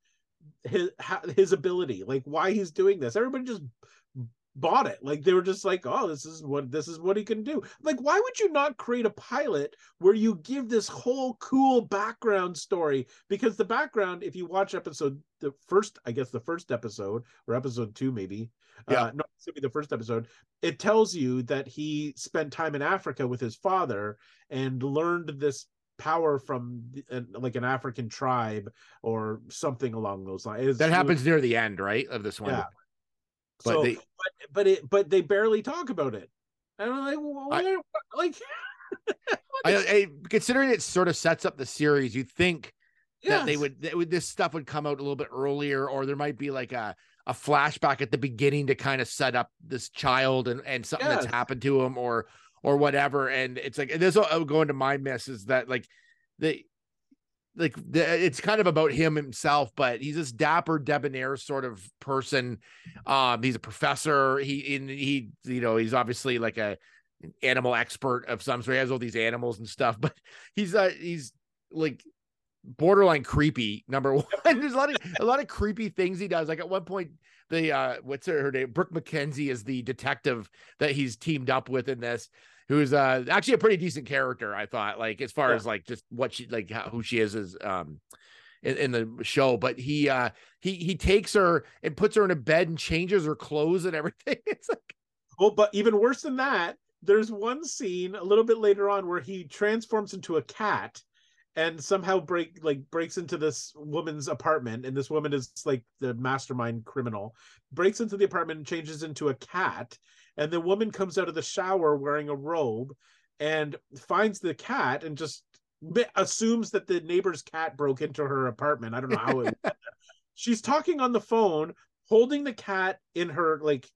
his ability, like why he's doing this. Everybody just bought it. Like, they were just like, oh, this is what he can do. Like, why would you not create a pilot where you give this whole cool background story? Because the background, if you watch the first episode, or episode two maybe, no, it's gonna be the first episode, it tells you that he spent time in Africa with his father and learned this power from like an African tribe or something along those lines. That happens near the end, right, of this one. But they barely talk about it. And I'm like, considering it sort of sets up the series, you'd think that this stuff would come out a little bit earlier, or there might be like a flashback at the beginning to kind of set up this child and something that's happened to him or whatever. And it's like, and this will go into my mess is that it's kind of about him himself, but he's this dapper, debonair sort of person. He's a professor. He's obviously like an animal expert of some sort. He has all these animals and stuff, but he's like borderline creepy. Number one, there's a lot of creepy things he does. Like at one point, Brooke McKenzie is the detective that he's teamed up with in this, who's actually a pretty decent character, I thought, like as far as like just what she like who she is as in the show. But he takes her and puts her in a bed and changes her clothes and everything. It's like, well, but even worse than that, there's one scene a little bit later on where he transforms into a cat and somehow breaks into this woman's apartment, and this woman is like the mastermind criminal, breaks into the apartment and changes into a cat. And the woman comes out of the shower wearing a robe and finds the cat and just assumes that the neighbor's cat broke into her apartment. I don't know how it was. She's talking on the phone, holding the cat in her, like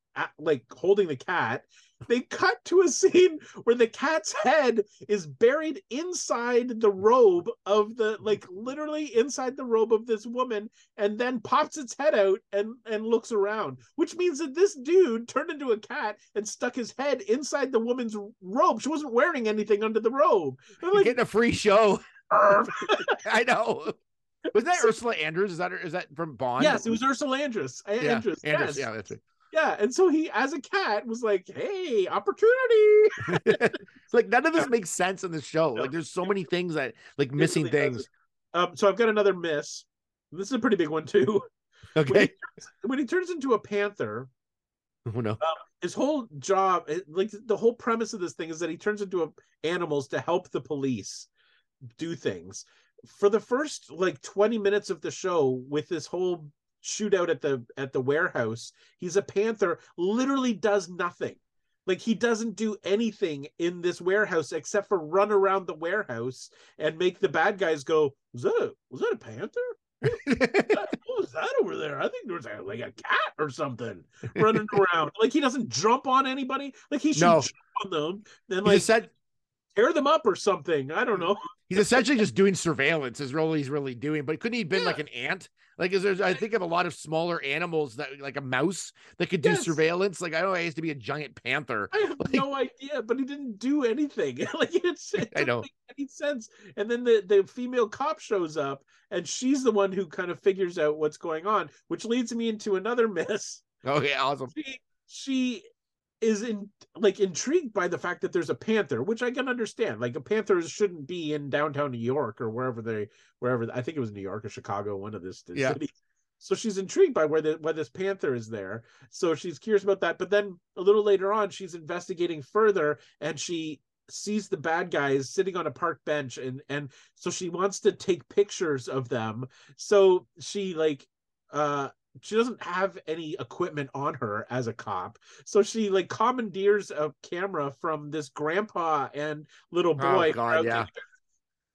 holding the cat. They cut to a scene where the cat's head is buried inside the robe of the, like literally inside the robe of this woman, and then pops its head out and looks around, which means that this dude turned into a cat and stuck his head inside the woman's robe. She wasn't wearing anything under the robe. You're like, getting a free show. I know. Was that Ursula Andress? Is that from Bond? Yes, it was Ursula Andress. Andress, yes. Yeah, that's it. Yeah, and so he, as a cat, was like, hey, opportunity. It's like, none of this makes sense in the show. Like, there's so many things that, like, missing things. So I've got another miss. This is a pretty big one, too. Okay. When he turns into a panther, oh, no. His whole job, like, the whole premise of this thing is that he turns into animals to help the police do things. For the first, like, 20 minutes of the show, with this whole shootout at the warehouse, he's a panther, literally does nothing. Like, he doesn't do anything in this warehouse except for run around the warehouse and make the bad guys go, was that a panther? What was that over there? I think there was like a cat or something running around. Like, he doesn't jump on anybody. Like, he should jump on them, then like tear them up or something. I don't know. He's essentially just doing surveillance is all he's really doing. But couldn't he have been like an ant? Like, I think of a lot of smaller animals that, like a mouse, that could do surveillance. Like, I don't know, I used to be a giant panther. I have no idea, but he didn't do anything. Like, it doesn't make any sense. And then the female cop shows up, and she's the one who kind of figures out what's going on, which leads me into another miss. Okay, awesome. She is intrigued by the fact that there's a panther, which I can understand. Like, a panther shouldn't be in downtown New York or wherever I think it was New York or Chicago, one of these cities. So she's intrigued by where this panther is there. So she's curious about that. But then a little later on, she's investigating further, and she sees the bad guys sitting on a park bench, and so she wants to take pictures of them. So she she doesn't have any equipment on her as a cop. So she like commandeers a camera from this grandpa and little boy. Oh, God, yeah.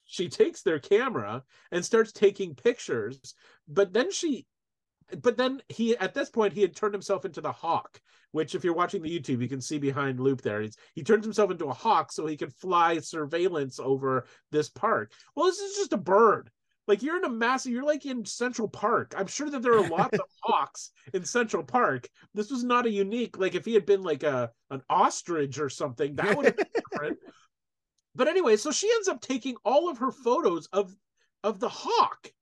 She takes their camera and starts taking pictures. But then he, at this point, he had turned himself into the hawk, which if you're watching the YouTube, you can see behind Loop there. He turns himself into a hawk so he can fly surveillance over this park. Well, this is just a bird. Like, you're like in Central Park. I'm sure that there are lots of hawks in Central Park. This was not a unique, like if he had been like an ostrich or something, that would have been different. But anyway, so she ends up taking all of her photos of the hawk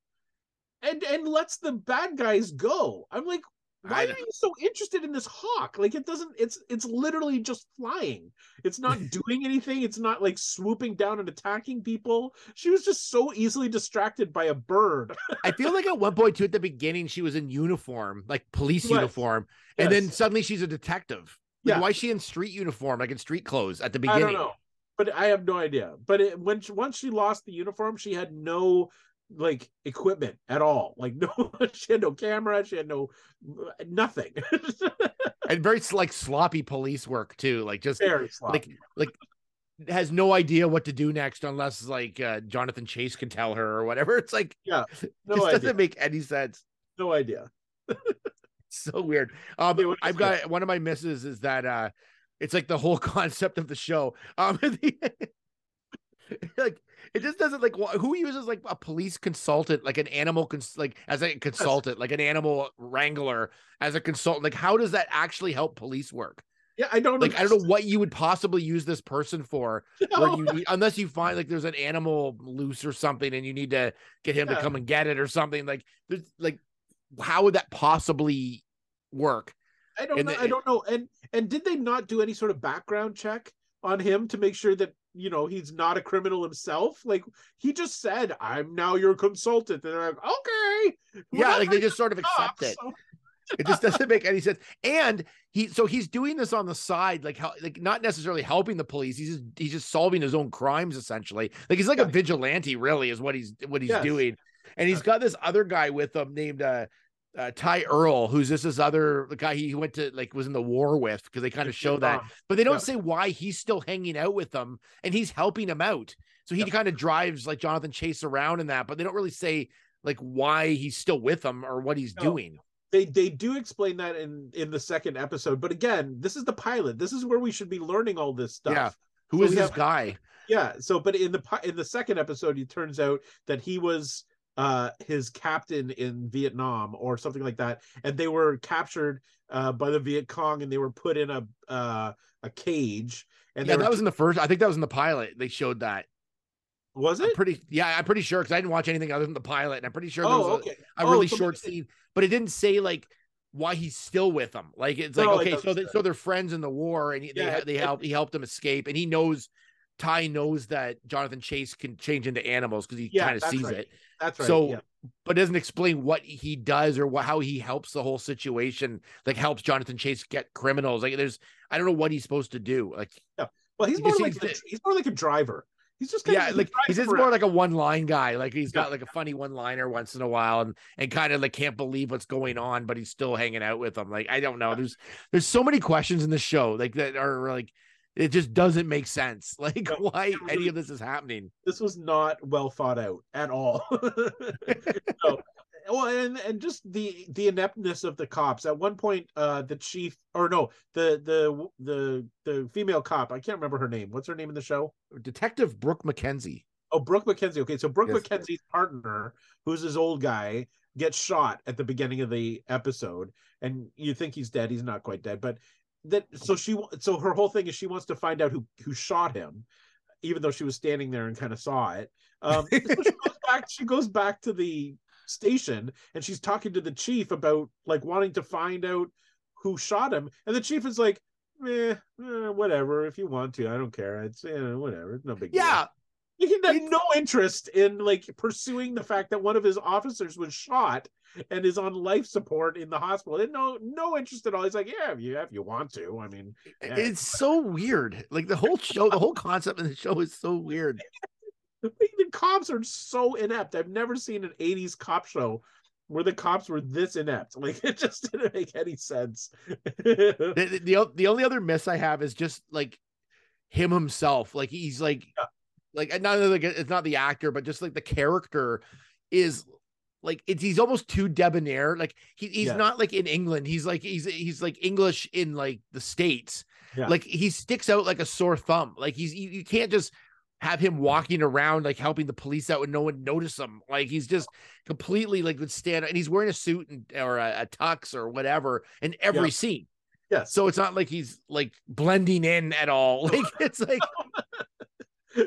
and lets the bad guys go. I'm like, why are you so interested in this hawk? Like, it's literally just flying. It's not doing anything. It's not like swooping down and attacking people. She was just so easily distracted by a bird. I feel like at one point too, at the beginning, she was in uniform, like police uniform. And then suddenly she's a detective. Like, why is she in street uniform, like in street clothes at the beginning? I don't know, but I have no idea. But once she lost the uniform, she had no like equipment at all. Like no, she had no camera, she had no nothing. And very like sloppy police work too. Like just very sloppy. Like has no idea what to do next unless like Jonathan Chase can tell her or whatever. It's like yeah, no idea. Doesn't make any sense. No idea. So weird. I've got one of my misses is that it's like the whole concept of the show. Like it just doesn't like who uses like a police consultant, like an animal as a consultant, like an animal wrangler as a consultant. Like how does that actually help police work? Yeah, I don't I don't know what you would possibly use this person for. No. Where you need, unless you find like there's an animal loose or something and you need to get him to come and get it or something. Like there's like how would that possibly work? I don't know. And did they not do any sort of background check on him to make sure that, you know, he's not a criminal himself? Like he just said, I'm now your consultant. And they're like, okay. Yeah. Like they just sort of accept it. So it just doesn't make any sense. And he's doing this on the side, like not necessarily helping the police. He's just solving his own crimes essentially. Like he's like a vigilante really is what he's doing. And he's got this other guy with him named Ty Earl, who's this other guy he went to was in the war with, because they kind of show that, but they don't say why he's still hanging out with them and he's helping him out. So he kind of drives like Jonathan Chase around in that, but they don't really say like why he's still with them or what he's doing. They do explain that in the second episode, but again, this is the pilot. This is where we should be learning all this stuff. Yeah. Who is this guy? Yeah. So, but in the second episode, it turns out that he was his captain in Vietnam or something like that, and they were captured by the Viet Cong and they were put in a cage. And that was in the first. I think that was in the pilot. They showed that. Was it? I'm pretty sure because I didn't watch anything other than the pilot, and I'm pretty sure there was a really short scene, but it didn't say like why he's still with them. Like it's like okay, so they're friends in the war, and he helped them escape, and he knows. Ty knows that Jonathan Chase can change into animals because he kind of sees it. That's right. So, but doesn't explain what he does or how he helps the whole situation. Like helps Jonathan Chase get criminals. Like there's, I don't know what he's supposed to do. Like, well, he's more like a driver. He's just kind of like he's just more like a one-line guy. Like he's got like a funny one-liner once in a while, and kind of like can't believe what's going on, but he's still hanging out with them. Like I don't know. There's so many questions in the show like that are like. It just doesn't make sense. Like why any of this is happening. This was not well thought out at all. And just the ineptness of the cops. At one point, the female cop, I can't remember her name. What's her name in the show? Detective Brooke McKenzie. Oh, Brooke McKenzie. Okay. So Brooke McKenzie's partner, who's this old guy, gets shot at the beginning of the episode. And you think he's dead. He's not quite dead, but so her whole thing is she wants to find out who shot him, even though she was standing there and kind of saw it. So she goes back to the station and she's talking to the chief about like wanting to find out who shot him, and the chief is like, whatever, if you want to, I don't care. It's whatever, it's no big deal. He had no interest in like pursuing the fact that one of his officers was shot and is on life support in the hospital. And no interest at all. He's like, yeah, if you want to. I mean, it's so weird. Like the whole show, the whole concept of the show is so weird. The cops are so inept. I've never seen an 80s cop show where the cops were this inept. Like it just didn't make any sense. The only other miss I have is just like him himself. Like he's like. Yeah. Like not like it's not the actor, but just like the character is like he's almost too debonair. Like he's not like in England. He's like English in like the States. Yeah. Like he sticks out like a sore thumb. Like you can't just have him walking around like helping the police out and no one notice him. Like he's just completely like would stand out, and he's wearing a suit or a tux or whatever in every scene. Yeah. So it's not like he's like blending in at all. Like it's like.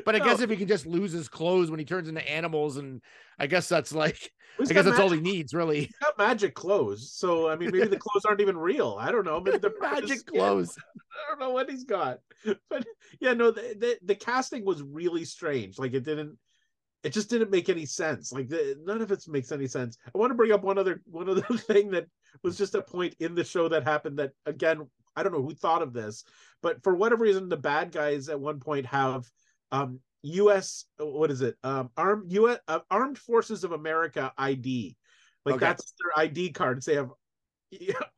But I guess if he can just lose his clothes when he turns into animals, and I guess that's like, I guess that's all he needs, really. He's got magic clothes, so I mean, maybe the clothes aren't even real. I don't know. Maybe the magic clothes. I don't know what he's got, but yeah, no, the casting was really strange. Like it just didn't make any sense. Like none of it makes any sense. I want to bring up one other thing that was just a point in the show that happened. That again, I don't know who thought of this, but for whatever reason, the bad guys at one point have U.S. What is it? Armed Forces of America ID. Like okay. That's their ID cards. They have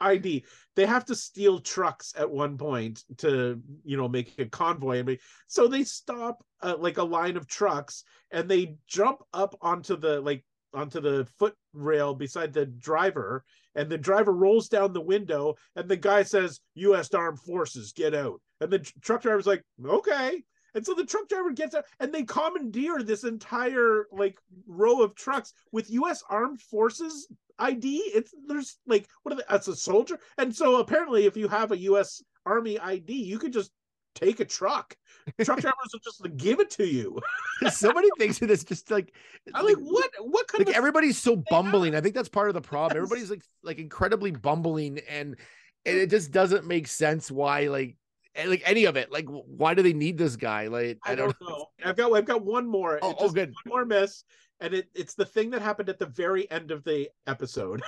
ID. They have to steal trucks at one point to, you know, make a convoy. So they stop like a line of trucks and they jump up onto the foot rail beside the driver, and the driver rolls down the window and the guy says, U.S. Armed Forces, get out. And the truck driver's like, okay. And so the truck driver gets out and they commandeer this entire like row of trucks with U.S. Armed Forces ID. There's like, what are they? That's a soldier. And so apparently if you have a U.S. Army ID, you could just take a truck. Truck drivers will just like, give it to you. So many things in this, just like I'm like what kind of everybody's so bumbling. I think that's part of the problem. Yes. Everybody's like incredibly bumbling, and it just doesn't make sense why like any of it. Like why do they need this guy? Like I don't know. I've got one more. Oh good. One more miss. And it's the thing that happened at the very end of the episode.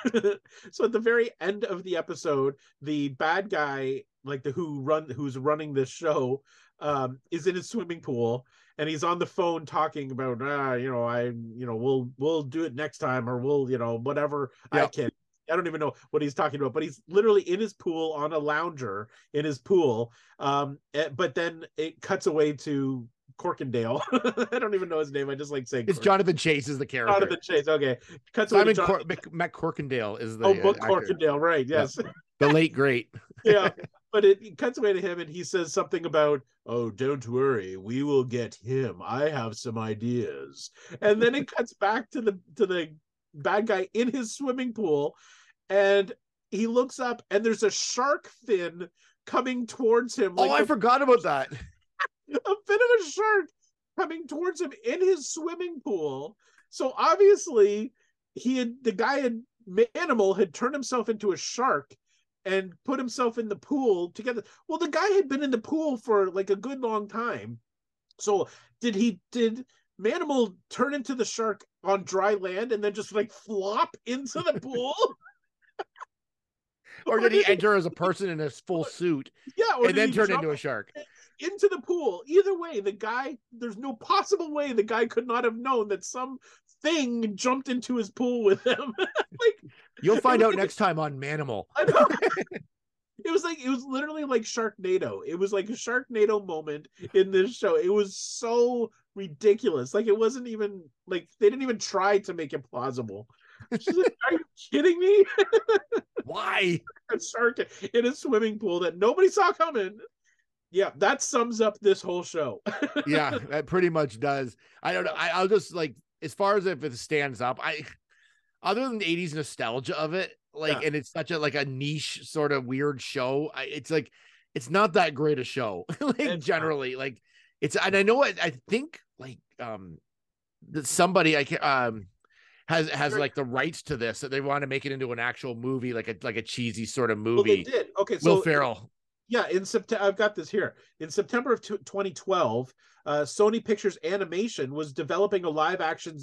So at the very end of the episode, the bad guy, like who's running this show, is in his swimming pool and he's on the phone talking about, we'll do it next time, or we'll, whatever. Yep. I don't even know what he's talking about, but he's literally in his pool on a lounger in his pool. But then it cuts away to Corkindale. I don't even know his name. I just like saying it's Cork. Jonathan Chase is the character. Jonathan Chase. Okay. Cuts Simon MacCorkindale is the Corkindale, right? Yes. Yeah. The late great. Yeah. But it cuts away to him and he says something about, oh, don't worry, we will get him. I have some ideas. And then it cuts back to the bad guy in his swimming pool, and he looks up and there's a shark fin coming towards him. Like I forgot about that. A fin of a shark coming towards him in his swimming pool. So obviously the Manimal had turned himself into a shark and put himself in the pool together. Well, the guy had been in the pool for like a good long time. So did Manimal turn into the shark on dry land and then just like flop into the pool? Or did he enter as a person in his full suit? Yeah, or and then turn into a shark? Into the pool. Either way, the guy, there's no possible way the guy could not have known that some thing jumped into his pool with him. Like you'll find out next time on Manimal. I know. It was literally like Sharknado. It was like a Sharknado moment in this show. It was so ridiculous. Like it wasn't even like they didn't even try to make it plausible. She's like, are you kidding me? Why? A shark in a swimming pool that nobody saw coming. Yeah, that sums up this whole show. Yeah, that pretty much does. I don't know. I'll just like, as far as if it stands up, other than the 80s nostalgia of it, like, yeah. And it's such a like a niche sort of weird show. It's like, it's not that great a show. Like it's generally, like it's, and I know I think like that somebody I can has like the rights to this, that they want to make it into an actual movie, like a cheesy sort of movie. Well, they did. Okay, so Will Ferrell. Yeah, in September, I've got this here. In September of 2012, Sony Pictures Animation was developing a live action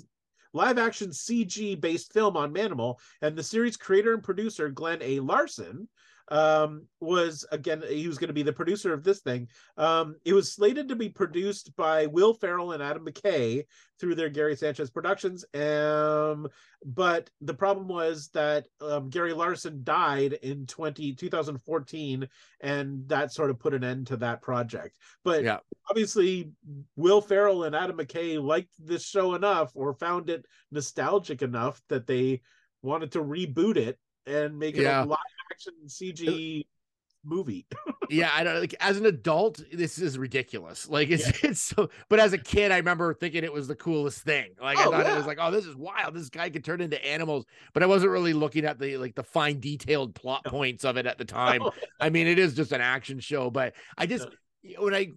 CG-based film on Manimal, and the series creator and producer Glen A. Larson was going to be the producer of this thing. It was slated to be produced by Will Ferrell and Adam McKay through their Gary Sanchez productions. But the problem was that Gary Larson died in 2014, and that sort of put an end to that project. But yeah, obviously Will Ferrell and Adam McKay liked this show enough, or found it nostalgic enough, that they wanted to reboot it and make it a live action CG movie. Yeah, I don't like, as an adult this is ridiculous. Like it's so, but as a kid I remember thinking it was the coolest thing. Like I thought it was like, oh, this is wild, this guy could turn into animals, but I wasn't really looking at the like the fine detailed plot points of it at the time. I mean, it is just an action show, but I just when I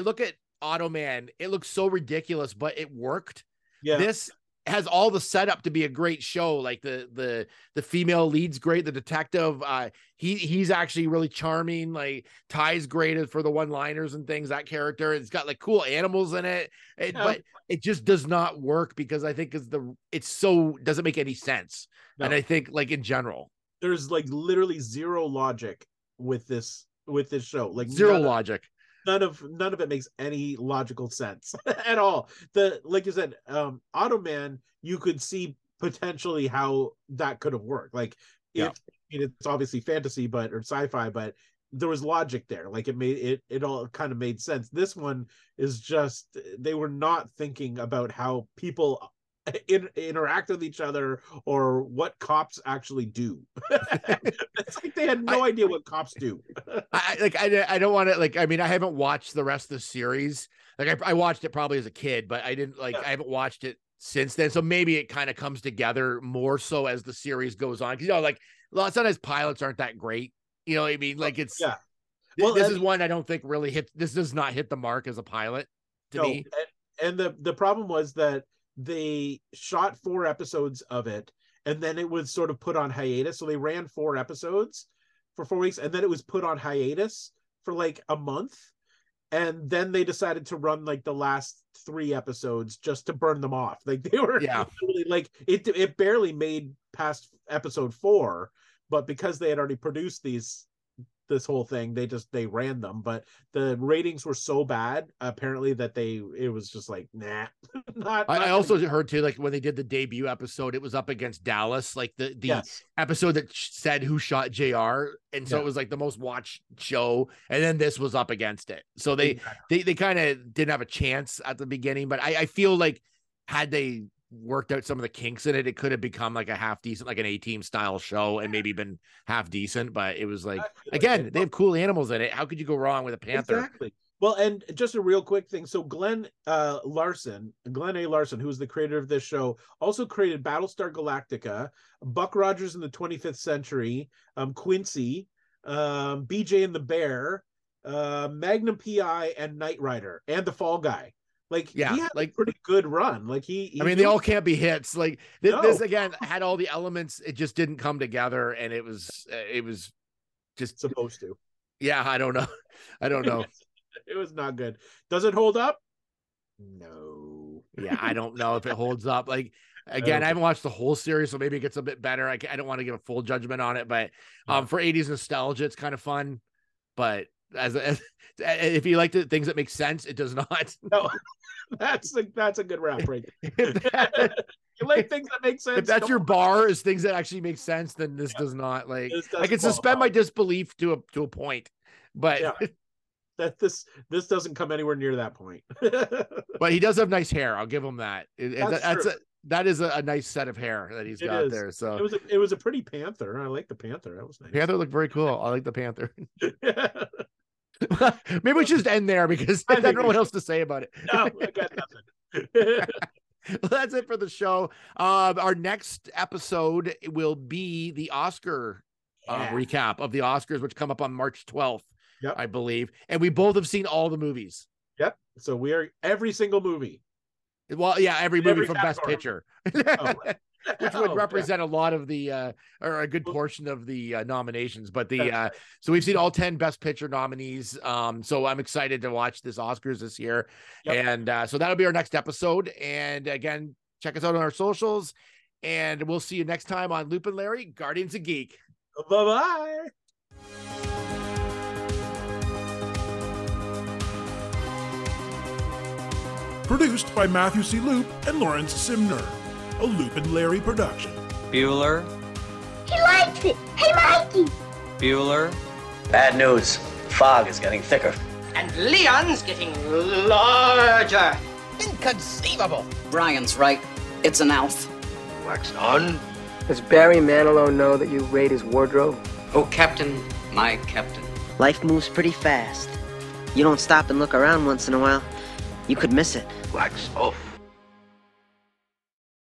look at Auto Man, it looks so ridiculous, but it worked. Yeah, this has all the setup to be a great show. Like the female lead's great. The detective, he's actually really charming. Like Ty's great for the one-liners and things. That character, it's got like cool animals in it. But it just does not work, because I think doesn't make any sense. No. And I think like in general, there's like literally zero logic with this show. Like zero logic. none of it makes any logical sense at all. The, like you said, Auto Man, you could see potentially how that could have worked. Like, it's obviously fantasy, or sci-fi, but there was logic there. Like, it made it all kind of made sense. This one is just, they were not thinking about how people interact with each other or what cops actually do. It's like they had no idea what cops do. I don't want to, like, I mean, I haven't watched the rest of the series. Like, I watched it probably as a kid, but I didn't, like, I haven't watched it since then. So maybe it kind of comes together more so as the series goes on. 'Cause, you know, like, sometimes pilots aren't that great. You know what I mean? Like, it's, well, this is one I don't think really hit. This does not hit the mark as a pilot to me. And the problem was that they shot 4 episodes of it, and then it was sort of put on hiatus. So they ran 4 episodes for 4 weeks, and then it was put on hiatus for like a month. And then they decided to run like the last 3 episodes just to burn them off. Like, they were really, like, it barely made past episode 4, but because they had already produced this whole thing, they ran them. But the ratings were so bad, apparently, that it was just like, nah. I also heard too, like, when they did the debut episode, it was up against Dallas, like the episode that said who shot JR, and so it was like the most watched show, and then this was up against it. So they kind of didn't have a chance at the beginning. But I feel like, had they worked out some of the kinks in it, it could have become like a half decent, like an A-Team style show, and maybe been half decent. But it was like, again, they have cool animals in it. How could you go wrong with a panther? Exactly. Well, and just a real quick thing. So Glen A. Larson, who is the creator of this show, also created Battlestar Galactica, Buck Rogers in the 25th Century, Quincy, BJ and the Bear, Magnum P.I. and Knight Rider, and the Fall Guy. Like, he had like a pretty good run. Like, I mean, they all can't be hits. Like, this again had all the elements. It just didn't come together, and it was just supposed to. Yeah, I don't know. It was not good. Does it hold up? No. Yeah, I don't know if it holds up. Like, again, I haven't watched the whole series, so maybe it gets a bit better. I don't want to give a full judgment on it, but for 80s nostalgia, it's kind of fun, but. As if you like the things that make sense, it does not. No, that's a good wrap right there. You like things that make sense. If that's your bar is things that actually make sense, then this does not. Like, I can suspend my disbelief to a point, but that this doesn't come anywhere near that point. But he does have nice hair. I'll give him that. That is a nice set of hair that he's got there. So it was a pretty panther. I like the panther. That was nice. Panther looked very cool. I like the panther. Maybe we should just end there because I don't know what else to say about it. No, I got nothing. Well, that's it for the show. Our next episode will be the Oscar recap of the Oscars, which come up on March 12th, I believe. And we both have seen all the movies. Yep. So we are every single movie. Well, yeah, every movie from Best Picture, which would represent a lot of the, or a good portion of the nominations. But so we've seen all 10 Best Picture nominees. So I'm excited to watch this Oscars this year. And so that'll be our next episode. And again, check us out on our socials, and we'll see you next time on Loop and Larry, Guardians of Geek. Bye-bye. Produced by Matthew C. Loop and Lawrence Simner. A Loop and Larry production. Bueller. He likes it. Hey, Mikey. Bueller. Bad news. Fog is getting thicker. And Leon's getting larger. Inconceivable. Brian's right. It's an elf. Wax on. Does Barry Manilow know that you raid his wardrobe? Oh, Captain. My Captain. Life moves pretty fast. You don't stop and look around once in a while. You could miss it. Wax off.